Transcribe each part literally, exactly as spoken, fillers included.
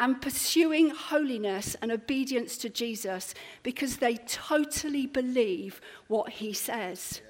and pursuing holiness and obedience to Jesus because they totally believe what he says.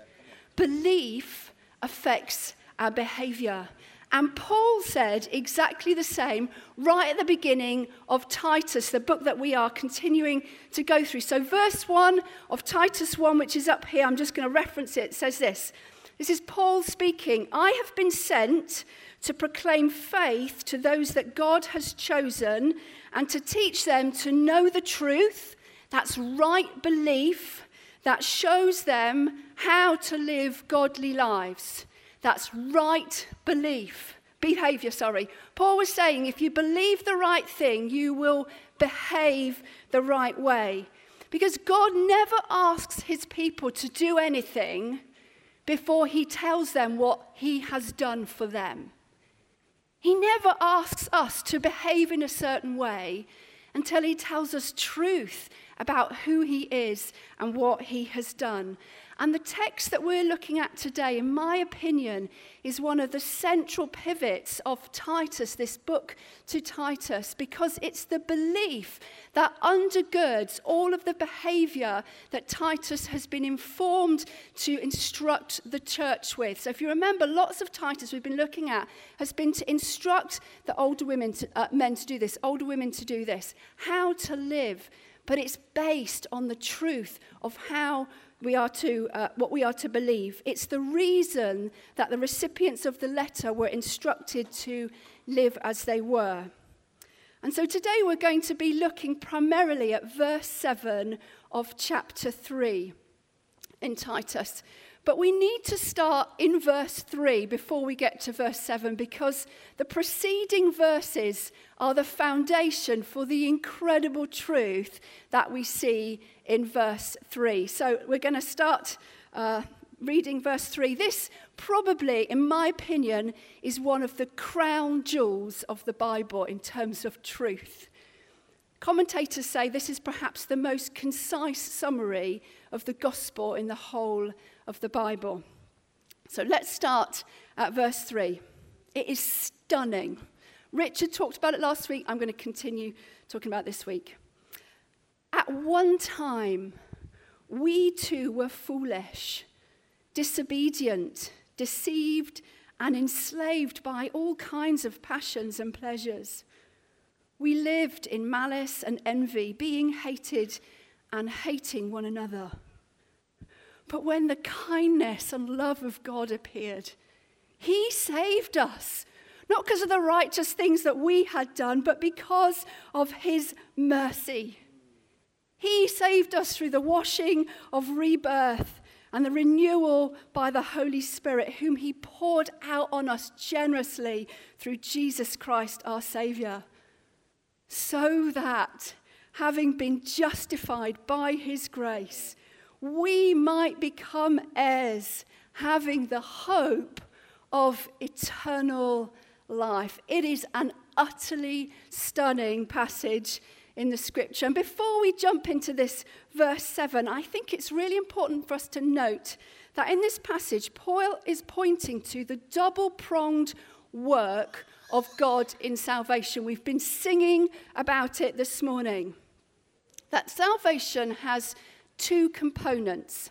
Belief affects our behavior. And Paul said exactly the same right at the beginning of Titus, the book that we are continuing to go through. So verse one of Titus one, which is up here, I'm just going to reference it, it says this. This is Paul speaking. I have been sent to proclaim faith to those that God has chosen and to teach them to know the truth. That's right belief that shows them how to live godly lives. That's right belief, behavior, sorry. Paul was saying if you believe the right thing, you will behave the right way. Because God never asks his people to do anything before he tells them what he has done for them. He never asks us to behave in a certain way until he tells us truth about who he is and what he has done. And the text that we're looking at today, in my opinion, is one of the central pivots of Titus, this book to Titus, because it's the belief that undergirds all of the behavior that Titus has been informed to instruct the church with. So if you remember, lots of Titus we've been looking at has been to instruct the older women, to, uh, men to do this, older women to do this, how to live. But it's based on the truth of how we are to, uh, what we are to believe. It's the reason that the recipients of the letter were instructed to live as they were. And so today we're going to be looking primarily at verse seven of chapter three in Titus. But we need to start in verse three before we get to verse seven, because the preceding verses are the foundation for the incredible truth that we see in verse three. So we're going to start uh, reading verse three. This probably, in my opinion, is one of the crown jewels of the Bible in terms of truth. Commentators say this is perhaps the most concise summary of the gospel in the whole of the Bible. So let's start at verse three. It is stunning. Richard talked about it last week. I'm going to continue talking about it this week. At one time, we too were foolish, disobedient, deceived, and enslaved by all kinds of passions and pleasures. We lived in malice and envy, being hated and hating one another. But when the kindness and love of God appeared, he saved us, not because of the righteous things that we had done, but because of his mercy. He saved us through the washing of rebirth and the renewal by the Holy Spirit, whom he poured out on us generously through Jesus Christ, our Saviour. So that, having been justified by his grace, we might become heirs, having the hope of eternal life. It is an utterly stunning passage in the scripture. And before we jump into this verse seven, I think it's really important for us to note that in this passage, Paul is pointing to the double-pronged work of God in salvation. We've been singing about it this morning. That salvation has two components.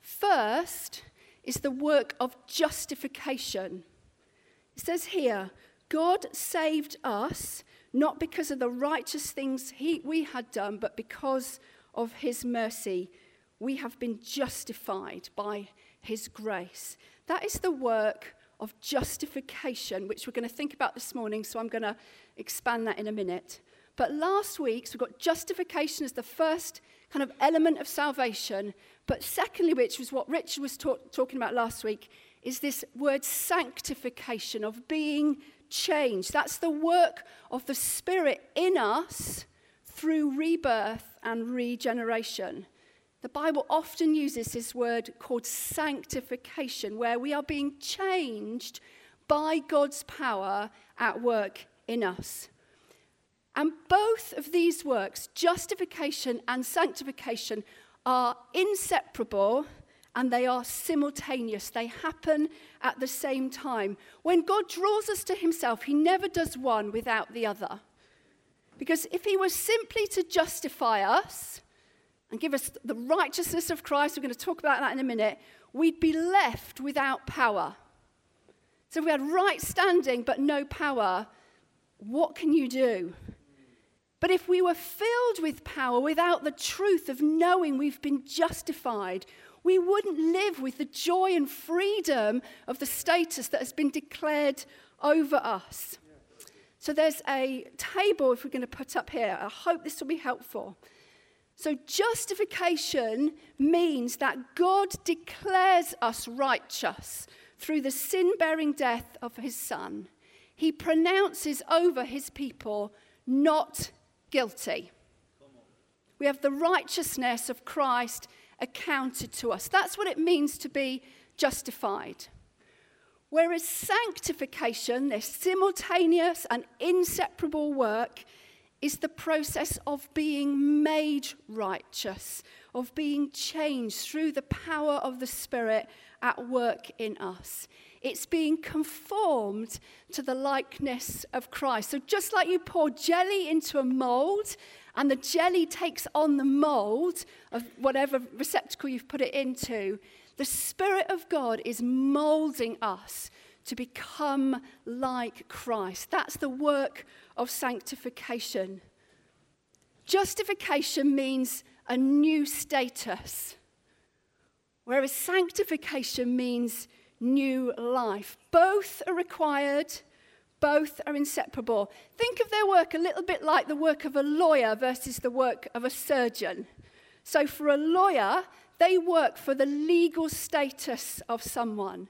First is the work of justification. It says here, God saved us not because of the righteous things he, we had done, but because of his mercy. We have been justified by his grace. That is the work of justification, which we're going to think about this morning, so I'm going to expand that in a minute. But last week, so we've got justification as the first kind of element of salvation, but secondly, which was what Richard was ta- talking about last week, is this word sanctification, of being changed. That's the work of the Spirit in us through rebirth and regeneration. The Bible often uses this word called sanctification, where we are being changed by God's power at work in us. And both of these works, justification and sanctification, are inseparable and they are simultaneous. They happen at the same time. When God draws us to himself, he never does one without the other. Because if he was simply to justify us and give us the righteousness of Christ, we're going to talk about that in a minute, we'd be left without power. So we had right standing but no power. What can you do? But if we were filled with power without the truth of knowing we've been justified, we wouldn't live with the joy and freedom of the status that has been declared over us. So there's a table, if we're going to put up here. I hope this will be helpful. So justification means that God declares us righteous through the sin-bearing death of his son. He pronounces over his people not guilty. We have the righteousness of Christ accounted to us. That's what it means to be justified. Whereas sanctification, this simultaneous and inseparable work, is the process of being made righteous, of being changed through the power of the Spirit at work in us. It's being conformed to the likeness of Christ. So just like you pour jelly into a mould and the jelly takes on the mould of whatever receptacle you've put it into, the Spirit of God is moulding us to become like Christ. That's the work of sanctification. Justification means a new status, whereas sanctification means new life. Both are required, both are inseparable. Think of their work a little bit like the work of a lawyer versus the work of a surgeon. So for a lawyer, they work for the legal status of someone.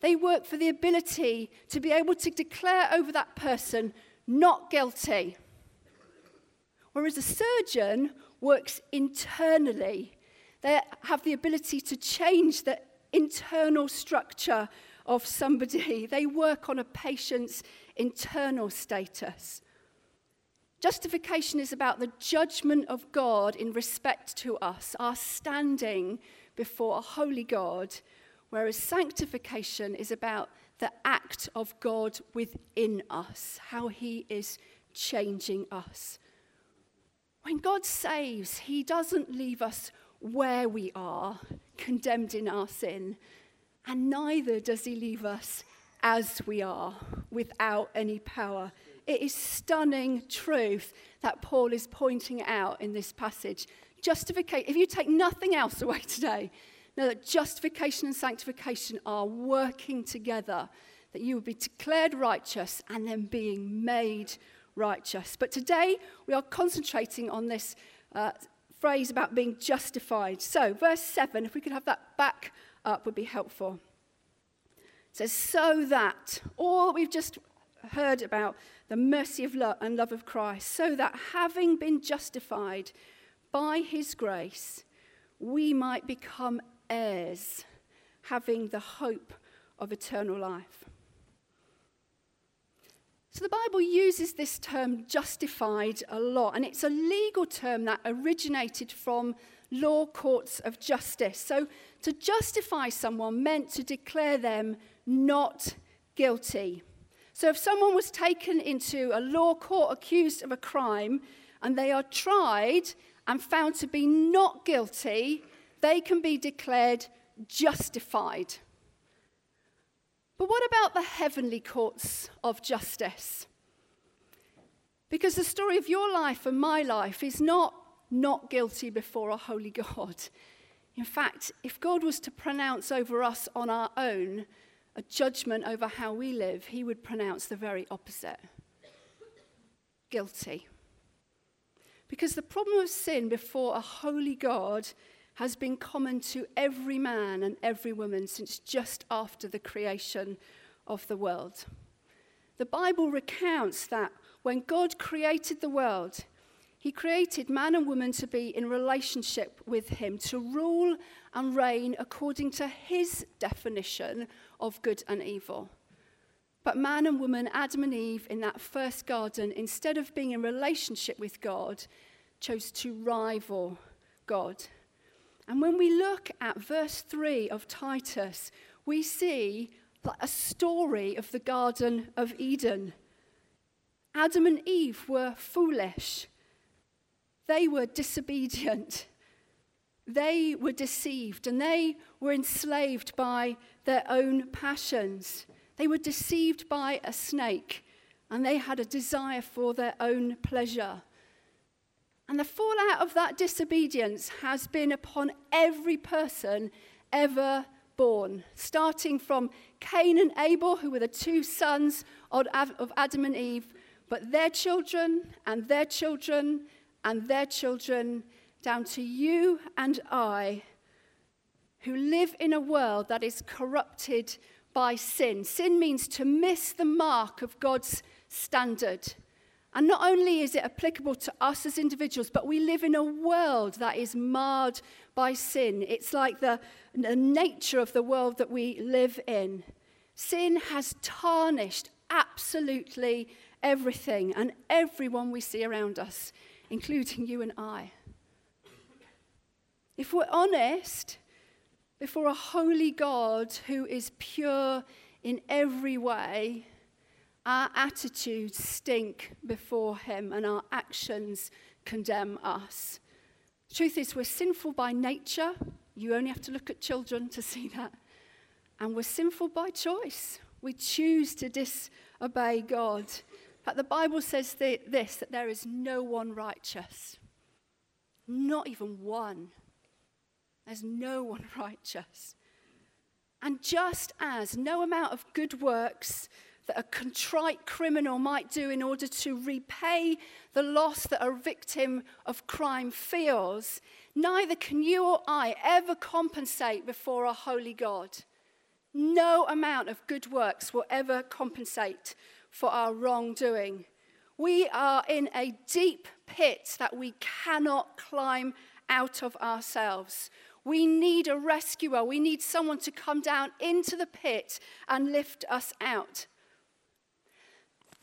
They work for the ability to be able to declare over that person not guilty. Whereas a surgeon works internally. They have the ability to change the internal structure of somebody. They work on a patient's internal status. Justification is about the judgment of God in respect to us, our standing before a holy God, whereas sanctification is about the act of God within us, how he is changing us. When God saves, he doesn't leave us where we are, condemned in our sin, and neither does he leave us as we are, without any power. It is stunning truth that Paul is pointing out in this passage. Justification, if you take nothing else away today, know that justification and sanctification are working together, that you will be declared righteous and then being made righteous. But today we are concentrating on this uh, phrase about being justified. So verse seven, if we could have that back up, would be helpful. It says, so that all that we've just heard about, the mercy of love and love of Christ, so that having been justified by his grace, we might become heirs, having the hope of eternal life. So the Bible uses this term justified a lot, and it's a legal term that originated from law courts of justice. So to justify someone meant to declare them not guilty. So if someone was taken into a law court accused of a crime and they are tried and found to be not guilty, they can be declared justified. But what about the heavenly courts of justice? Because the story of your life and my life is not not guilty before a holy God. In fact, if God was to pronounce over us on our own a judgment over how we live, he would pronounce the very opposite. Guilty. Because the problem of sin before a holy God has been common to every man and every woman since just after the creation of the world. The Bible recounts that when God created the world, he created man and woman to be in relationship with him, to rule and reign according to his definition of good and evil. But man and woman, Adam and Eve, in that first garden, instead of being in relationship with God, chose to rival God. And when we look at verse three of Titus, we see a story of the Garden of Eden. Adam and Eve were foolish. They were disobedient. They were deceived, and they were enslaved by their own passions. They were deceived by a snake, and they had a desire for their own pleasure. And the fallout of that disobedience has been upon every person ever born, starting from Cain and Abel, who were the two sons of Adam and Eve, but their children and their children and their children, down to you and I, who live in a world that is corrupted by sin. Sin means to miss the mark of God's standard. And not only is it applicable to us as individuals, but we live in a world that is marred by sin. It's like the, the nature of the world that we live in. Sin has tarnished absolutely everything and everyone we see around us, including you and I. If we're honest, before a holy God who is pure in every way, our attitudes stink before him and our actions condemn us. The truth is, we're sinful by nature. You only have to look at children to see that. And we're sinful by choice. We choose to disobey God. But the Bible says th- this, that there is no one righteous. Not even one. There's no one righteous. And just as no amount of good works that a contrite criminal might do in order to repay the loss that a victim of crime feels, neither can you or I ever compensate before a holy God. No amount of good works will ever compensate for our wrongdoing. We are in a deep pit that we cannot climb out of ourselves. We need a rescuer. We need someone to come down into the pit and lift us out.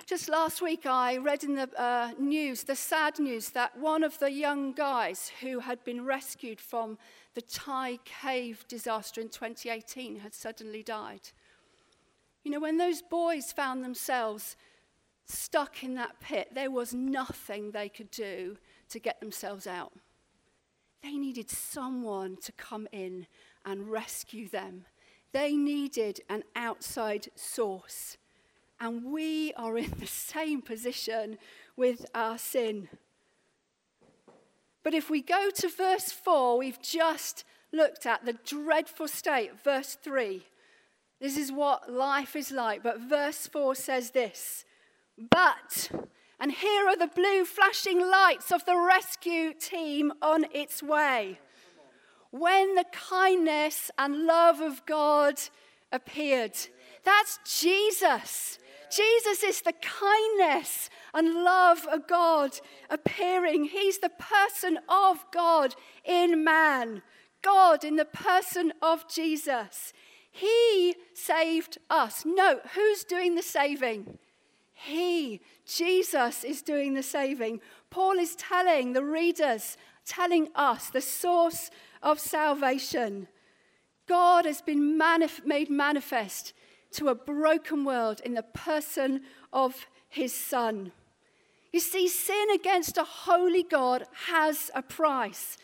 Just last week, I read in the uh, news, the sad news, that one of the young guys who had been rescued from the Thai cave disaster in twenty eighteen had suddenly died. You know, when those boys found themselves stuck in that pit, there was nothing they could do to get themselves out. They needed someone to come in and rescue them. They needed an outside source. And we are in the same position with our sin. But if we go to verse four, we've just looked at the dreadful state, verse three. This is what life is like. But verse four says this, but... And here are the blue flashing lights of the rescue team on its way. When the kindness and love of God appeared. That's Jesus. Jesus is the kindness and love of God appearing. He's the person of God in man. God in the person of Jesus. He saved us. Note, who's doing the saving? He, Jesus, is doing the saving. Paul is telling the readers, telling us the source of salvation. God has been manif- made manifest to a broken world in the person of his Son. You see, sin against a holy God has a price.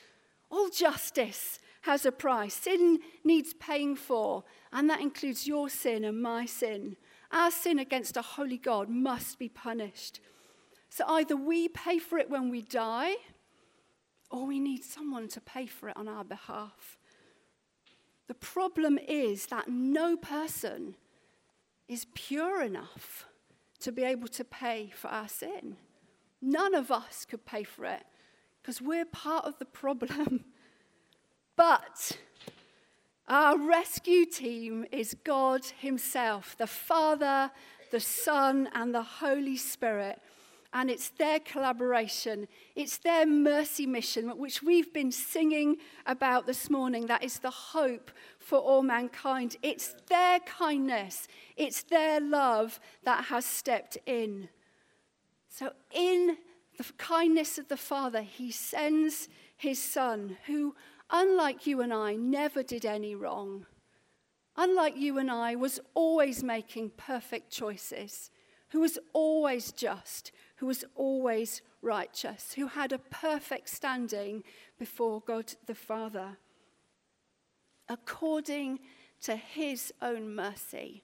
All justice has a price. Sin needs paying for, and that includes your sin and my sin. Our sin against a holy God must be punished. So either we pay for it when we die, or we need someone to pay for it on our behalf. The problem is that no person is pure enough to be able to pay for our sin. None of us could pay for it, because we're part of the problem. But our rescue team is God himself, the Father, the Son, and the Holy Spirit. And it's their collaboration, it's their mercy mission, which we've been singing about this morning, that is the hope for all mankind. It's their kindness, it's their love that has stepped in. So in the kindness of the Father, he sends his Son, who, unlike you and I, never did any wrong. Unlike you and I, was always making perfect choices, who was always just, who was always righteous, who had a perfect standing before God the Father. According to his own mercy,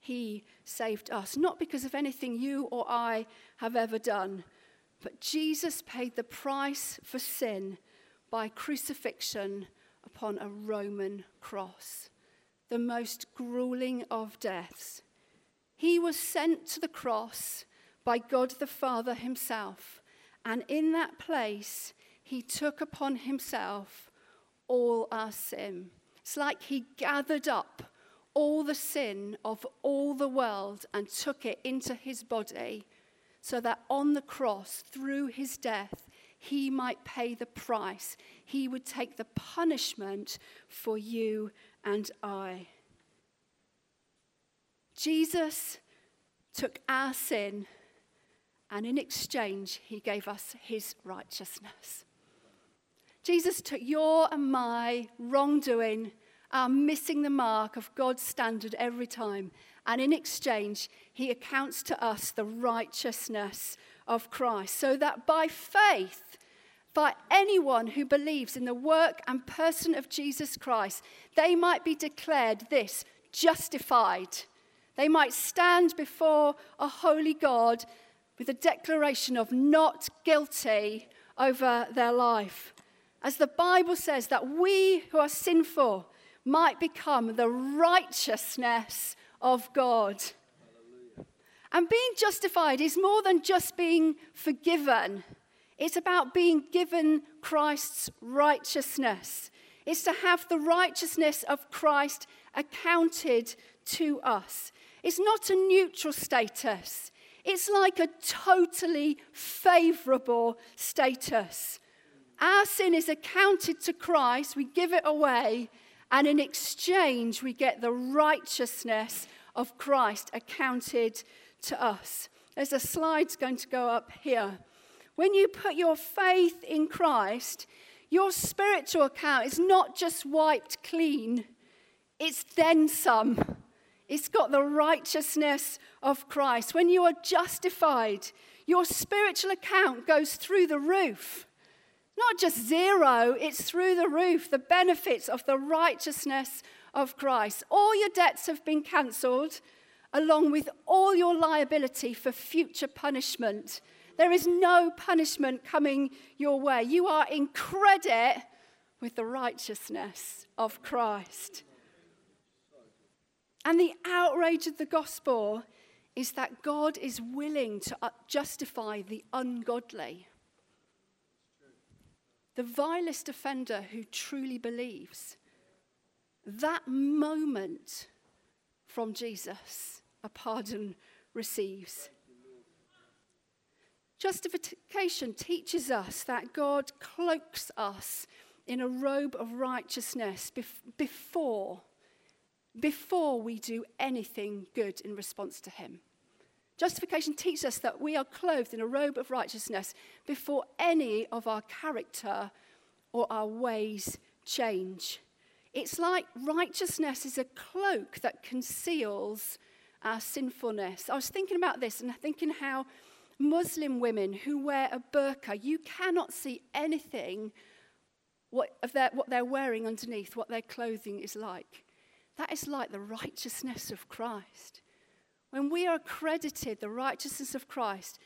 he saved us, not because of anything you or I have ever done, but Jesus paid the price for sin by crucifixion upon a Roman cross, the most grueling of deaths. He was sent to the cross by God the Father himself, and in that place he took upon himself all our sin. It's like he gathered up all the sin of all the world and took it into his body, so that on the cross, through his death, he might pay the price. He would take the punishment for you and I. Jesus took our sin, and in exchange, he gave us his righteousness. Jesus took your and my wrongdoing, our missing the mark of God's standard every time, and in exchange, he accounts to us the righteousness of Christ, so that by faith, by anyone who believes in the work and person of Jesus Christ, they might be declared this, justified. They might stand before a holy God with a declaration of not guilty over their life. As the Bible says, that we who are sinful might become the righteousness of God. Hallelujah. And being justified is more than just being forgiven. It's about being given Christ's righteousness. It's to have the righteousness of Christ accounted to us. It's not a neutral status. It's like a totally favorable status. Our sin is accounted to Christ. We give it away. And in exchange, we get the righteousness of Christ accounted to us. There's a slide going to go up here. When you put your faith in Christ, your spiritual account is not just wiped clean. It's then some. It's got the righteousness of Christ. When you are justified, your spiritual account goes through the roof. Not just zero, it's through the roof, the benefits of the righteousness of Christ. All your debts have been cancelled, along with all your liability for future punishment. There is no punishment coming your way. You are in credit with the righteousness of Christ. And the outrage of the gospel is that God is willing to justify the ungodly, the vilest offender who truly believes. That moment from Jesus, a pardon receives. Justification teaches us that God cloaks us in a robe of righteousness before, before we do anything good in response to him. Justification teaches us that we are clothed in a robe of righteousness before any of our character or our ways change. It's like righteousness is a cloak that conceals our sinfulness. I was thinking about this and thinking how Muslim women who wear a burqa, you cannot see anything what, of their, what they're wearing underneath, what their clothing is like. That is like the righteousness of Christ. When we are accredited the righteousness of Christ,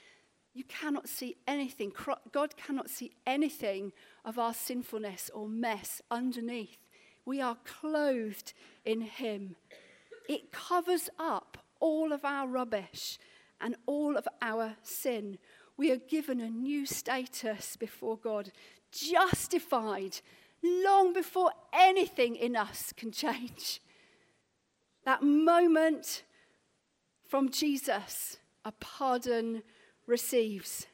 you cannot see anything. God cannot see anything of our sinfulness or mess underneath. We are clothed in him. It covers up all of our rubbish and all of our sin. We are given a new status before God, justified long before anything in us can change. That moment from Jesus, a pardon receives.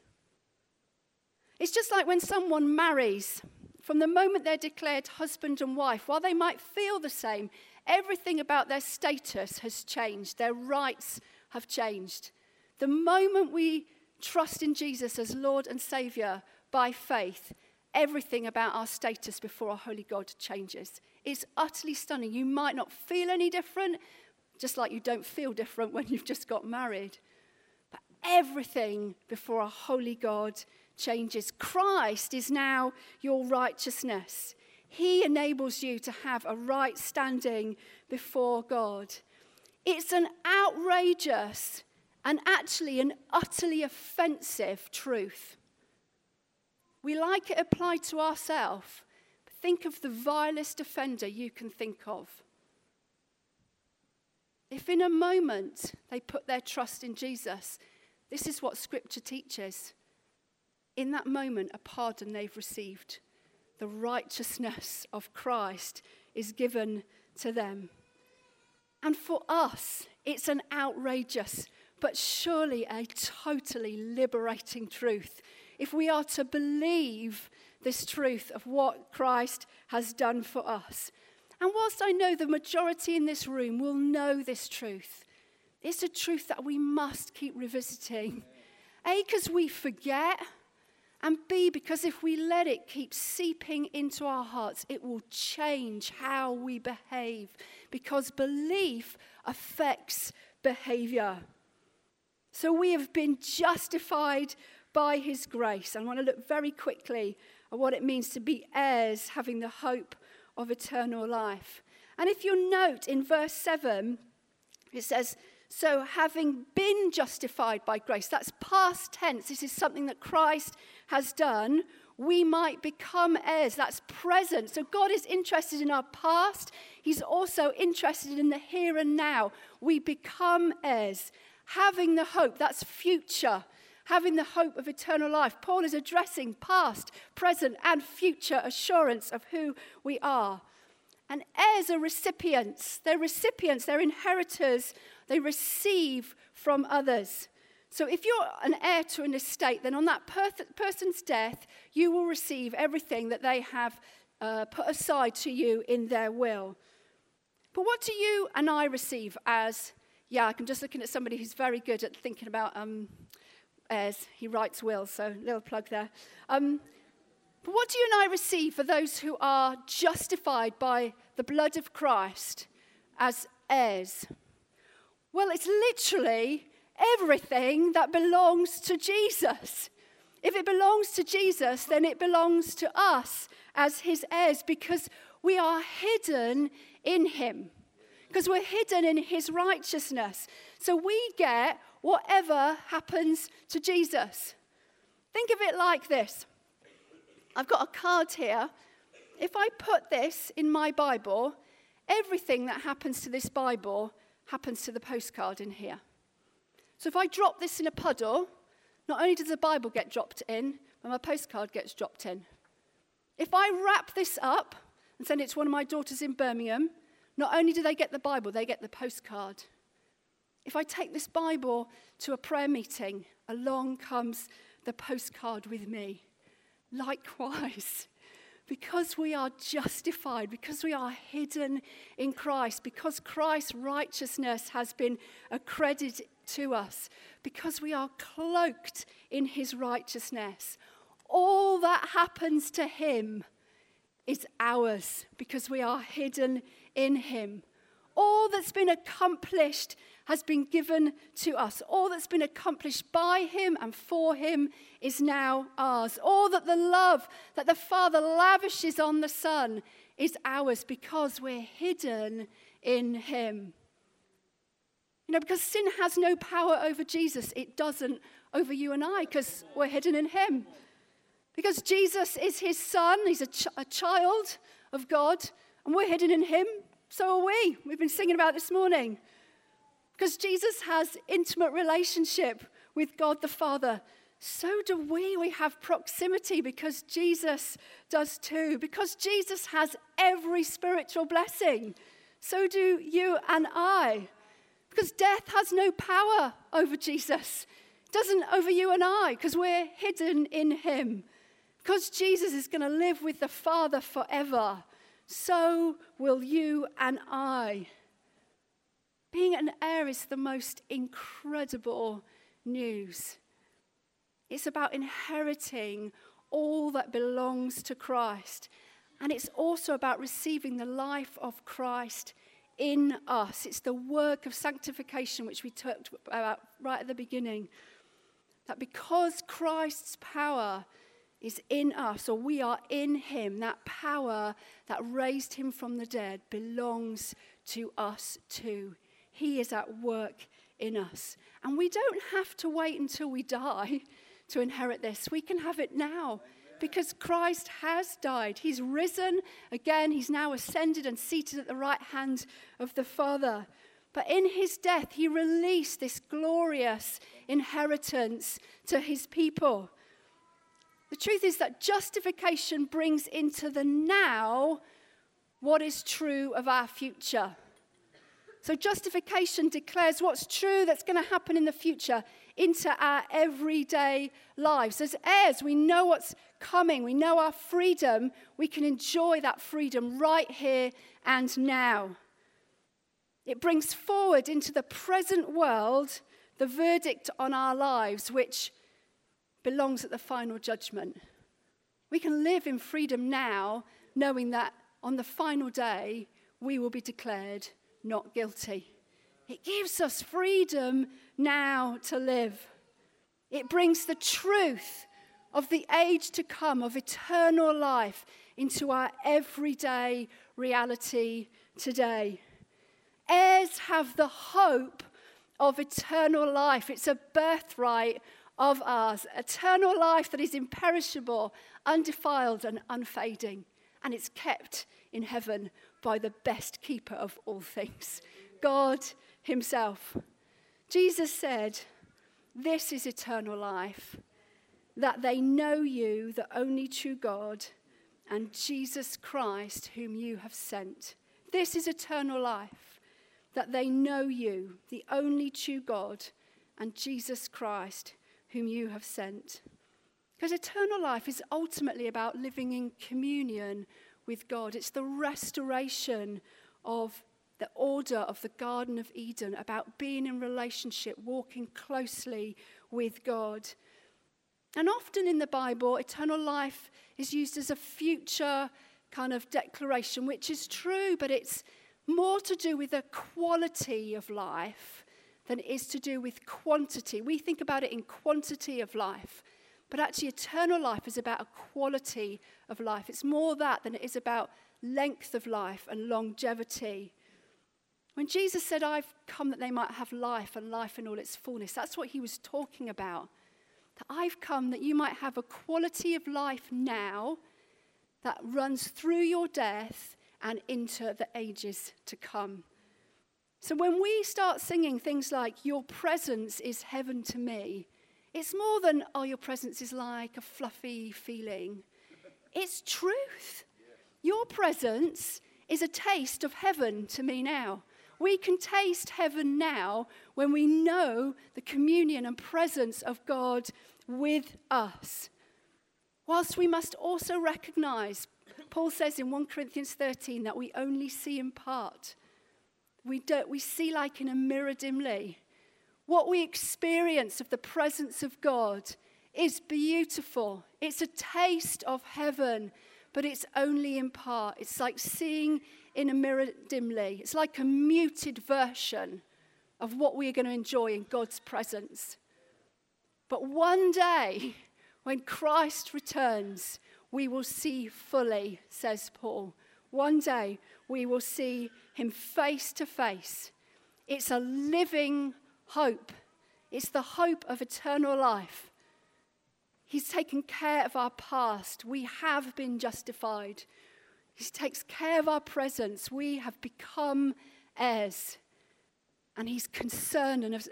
It's just like when someone marries. From the moment they're declared husband and wife, while they might feel the same, everything about their status has changed. Their rights have changed. The moment we trust in Jesus as Lord and Saviour by faith, everything about our status before our holy God changes. It's utterly stunning. You might not feel any different, just like you don't feel different when you've just got married. But everything before a holy God changes. Christ is now your righteousness. He enables you to have a right standing before God. It's an outrageous and actually an utterly offensive truth. We like it applied to ourselves. Think of the vilest offender you can think of. If in a moment they put their trust in Jesus, this is what Scripture teaches. In that moment, a pardon they've received. The righteousness of Christ is given to them. And for us, it's an outrageous, but surely a totally liberating truth. If we are to believe this truth of what Christ has done for us. And whilst I know the majority in this room will know this truth, it's a truth that we must keep revisiting. A, because we forget, and B, because if we let it keep seeping into our hearts, it will change how we behave, because belief affects behavior. So we have been justified by his grace. I want to look very quickly at what it means to be heirs, having the hope of eternal life. And if you'll note in verse seven, it says, so having been justified by grace, that's past tense. This is something that Christ has done. We might become heirs. That's present. So God is interested in our past. He's also interested in the here and now. We become heirs. Having the hope, that's future. Having the hope of eternal life. Paul is addressing past, present, and future assurance of who we are. And heirs are recipients. They're recipients, they're inheritors. They receive from others. So if you're an heir to an estate, then on that per- person's death, you will receive everything that they have uh, put aside to you in their will. But what do you and I receive as, yeah, I'm just looking at somebody who's very good at thinking about... Um, heirs. He writes wills, so little plug there. Um, but what do you and I receive for those who are justified by the blood of Christ as heirs? Well, it's literally everything that belongs to Jesus. If it belongs to Jesus, then it belongs to us as his heirs, because we are hidden in him, because we're hidden in his righteousness. So we get whatever happens to Jesus. Think of it like this. I've got a card here. If I put this in my Bible, everything that happens to this Bible happens to the postcard in here. So if I drop this in a puddle, not only does the Bible get dropped in, but my postcard gets dropped in. If I wrap this up and send it to one of my daughters in Birmingham, not only do they get the Bible, they get the postcard. If I take this Bible to a prayer meeting, along comes the postcard with me. Likewise, because we are justified, because we are hidden in Christ, because Christ's righteousness has been accredited to us, because we are cloaked in his righteousness, all that happens to him is ours, because we are hidden in him. All that's been accomplished has been given to us. All that's been accomplished by him and for him is now ours. All that the love that the Father lavishes on the Son is ours, because we're hidden in him. You know, because sin has no power over Jesus, it doesn't over you and I, because we're hidden in him. Because Jesus is his Son, he's a, ch- a child of God, and we're hidden in him. So are we. We've been singing about this morning. Because Jesus has intimate relationship with God the Father. So do we. We have proximity because Jesus does too. Because Jesus has every spiritual blessing. So do you and I. Because death has no power over Jesus. It doesn't over you and I, because we're hidden in him. Because Jesus is going to live with the Father forever. So will you and I. Being an heir is the most incredible news. It's about inheriting all that belongs to Christ. And it's also about receiving the life of Christ in us. It's the work of sanctification, which we talked about right at the beginning. That because Christ's power is in us, or we are in him, that power that raised him from the dead belongs to us too. He is at work in us. And we don't have to wait until we die to inherit this. We can have it now. Because Christ has died. He's risen again. He's now ascended and seated at the right hand of the Father. But in his death, he released this glorious inheritance to his people. The truth is that justification brings into the now what is true of our future. So justification declares what's true that's going to happen in the future into our everyday lives. As heirs, we know what's coming. We know our freedom. We can enjoy that freedom right here and now. It brings forward into the present world the verdict on our lives, which belongs at the final judgment. We can live in freedom now, knowing that on the final day, we will be declared not guilty. It gives us freedom now to live. It brings the truth of the age to come, of eternal life, into our everyday reality today. Heirs have the hope of eternal life. It's a birthright of ours. Eternal life that is imperishable, undefiled and unfading. And it's kept in heaven by the best keeper of all things, God himself. Jesus said, "This is eternal life, that they know you, the only true God, and Jesus Christ, whom you have sent." This is eternal life, that they know you, the only true God, and Jesus Christ, whom you have sent. Because eternal life is ultimately about living in communion with God. It's the restoration of the order of the Garden of Eden, about being in relationship, walking closely with God. And often in the Bible, eternal life is used as a future kind of declaration, which is true, but it's more to do with the quality of life than it is to do with quantity. We think about it in quantity of life, but actually eternal life is about a quality of life. It's more that than it is about length of life and longevity. When Jesus said, "I've come that they might have life and life in all its fullness," that's what he was talking about. That I've come that you might have a quality of life now that runs through your death and into the ages to come. So when we start singing things like, "Your presence is heaven to me," it's more than, oh, your presence is like a fluffy feeling. It's truth. Your presence is a taste of heaven to me now. We can taste heaven now when we know the communion and presence of God with us. Whilst we must also recognize, Paul says in First Corinthians thirteen, that we only see in part. We don't, we see like in a mirror dimly. What we experience of the presence of God is beautiful. It's a taste of heaven, but it's only in part. It's like seeing in a mirror dimly. It's like a muted version of what we're going to enjoy in God's presence. But one day, when Christ returns, we will see fully, says Paul. One day we will see him face to face. It's a living hope. It's the hope of eternal life. He's taken care of our past. We have been justified. He takes care of our presence. We have become heirs. And he's concerned and has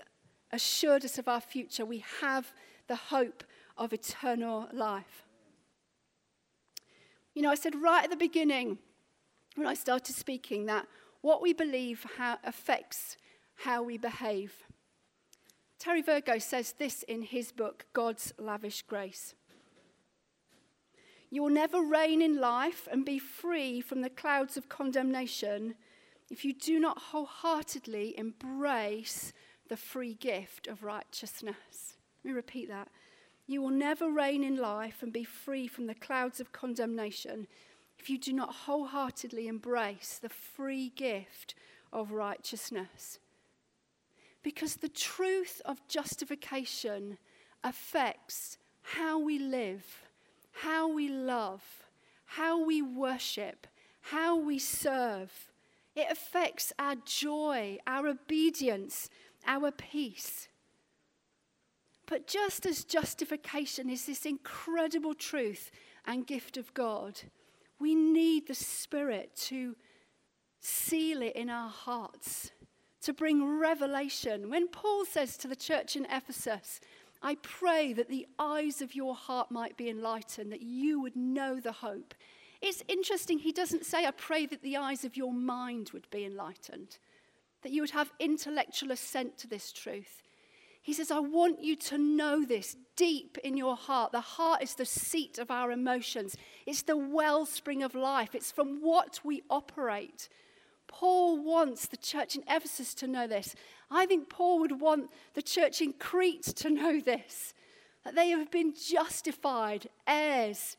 assured us of our future. We have the hope of eternal life. You know, I said right at the beginning, when I started speaking, that what we believe how affects how we behave. Terry Virgo says this in his book, God's Lavish Grace. "You will never reign in life and be free from the clouds of condemnation if you do not wholeheartedly embrace the free gift of righteousness." Let me repeat that. "You will never reign in life and be free from the clouds of condemnation if you do not wholeheartedly embrace the free gift of righteousness." Because the truth of justification affects how we live, how we love, how we worship, how we serve. It affects our joy, our obedience, our peace. But just as justification is this incredible truth and gift of God, we need the Spirit to seal it in our hearts, to bring revelation. When Paul says to the church in Ephesus, I pray that the eyes of your heart might be enlightened, that you would know the hope. It's interesting, he doesn't say, I pray that the eyes of your mind would be enlightened, that you would have intellectual assent to this truth. He says, I want you to know this deep in your heart. The heart is the seat of our emotions. It's the wellspring of life. It's from what we operate. Paul wants the church in Ephesus to know this. I think Paul would want the church in Crete to know this, that they have been justified, heirs,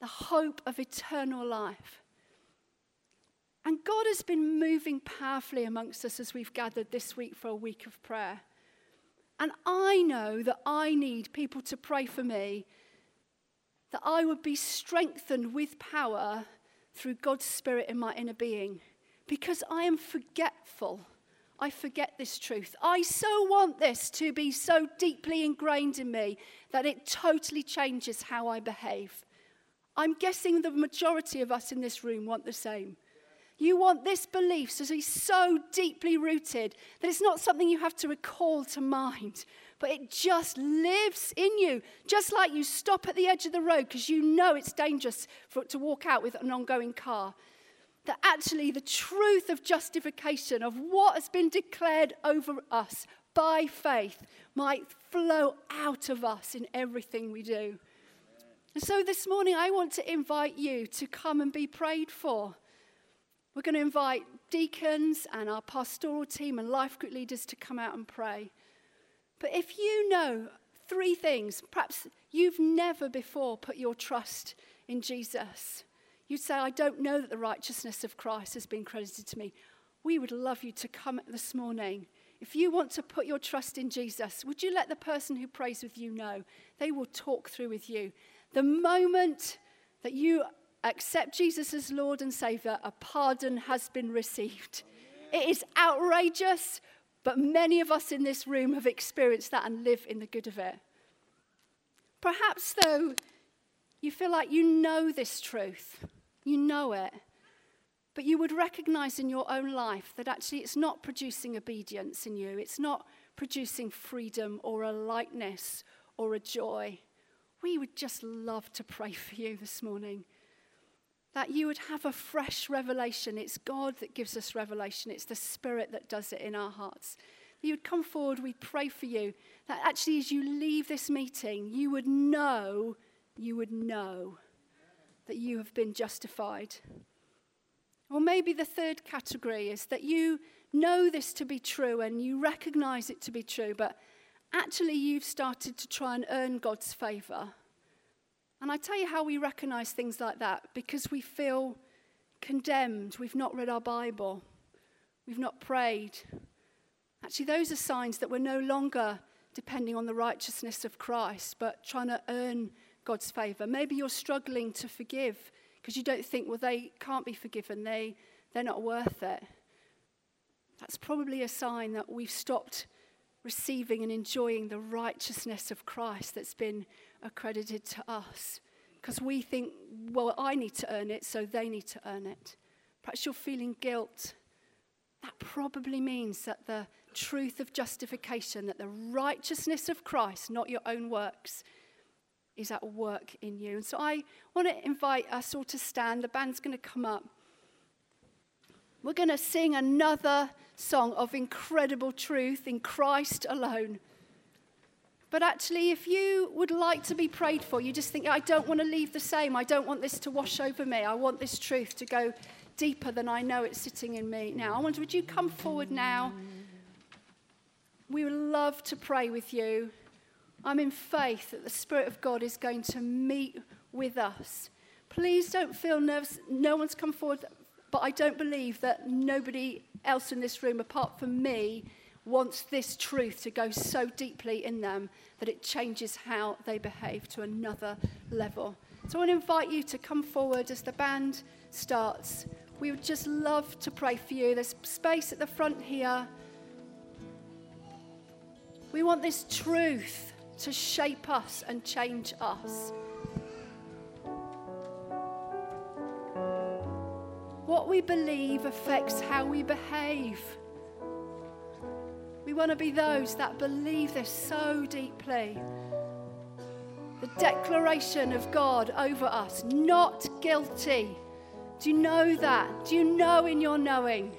the hope of eternal life. And God has been moving powerfully amongst us as we've gathered this week for a week of prayer. And I know that I need people to pray for me, that I would be strengthened with power through God's Spirit in my inner being. Because I am forgetful. I forget this truth. I so want this to be so deeply ingrained in me that it totally changes how I behave. I'm guessing the majority of us in this room want the same. You want this belief to be so deeply rooted that it's not something you have to recall to mind, but it just lives in you, just like you stop at the edge of the road because you know it's dangerous for it to walk out with an ongoing car. That actually the truth of justification, of what has been declared over us by faith, might flow out of us in everything we do. And so this morning I want to invite you to come and be prayed for. We're going to invite deacons and our pastoral team and life group leaders to come out and pray. But if you know three things, perhaps you've never before put your trust in Jesus. You'd say, I don't know that the righteousness of Christ has been credited to me. We would love you to come this morning. If you want to put your trust in Jesus, would you let the person who prays with you know? They will talk through with you. The moment that you accept Jesus as Lord and Savior, a pardon has been received. It is outrageous, but many of us in this room have experienced that and live in the good of it. Perhaps, though, you feel like you know this truth. You know it, but you would recognize in your own life that actually it's not producing obedience in you. It's not producing freedom or a lightness or a joy. We would just love to pray for you this morning, that you would have a fresh revelation. It's God that gives us revelation. It's the Spirit that does it in our hearts. You would come forward, we'd pray for you, that actually as you leave this meeting, you would know, you would know that you have been justified. Or maybe the third category is that you know this to be true and you recognize it to be true, but actually you've started to try and earn God's favor. And I tell you how we recognize things like that, because we feel condemned. We've not read our Bible. We've not prayed. Actually, those are signs that we're no longer depending on the righteousness of Christ, but trying to earn God's favor. Maybe you're struggling to forgive because you don't think, well, they can't be forgiven. They, they're not worth it. That's probably a sign that we've stopped receiving and enjoying the righteousness of Christ that's been accredited to us, because we think, well, I need to earn it, so they need to earn it. Perhaps you're feeling guilt. That probably means that the truth of justification, that the righteousness of Christ, not your own works, is at work in you. And so I want to invite us all to stand. The band's going to come up. We're going to sing another song of incredible truth in Christ alone. But actually, if you would like to be prayed for, you just think, I don't want to leave the same. I don't want this to wash over me. I want this truth to go deeper than I know it's sitting in me now. I wonder, would you come forward now? We would love to pray with you. I'm in faith that the Spirit of God is going to meet with us. Please don't feel nervous. No one's come forward, but I don't believe that nobody else in this room, apart from me, wants this truth to go so deeply in them that it changes how they behave to another level. So I want to invite you to come forward as the band starts. We would just love to pray for you. There's space at the front here. We want this truth to shape us and change us. What we believe affects how we behave. We want to be those that believe this so deeply. The declaration of God over us, not guilty. Do you know that? Do you know in your knowing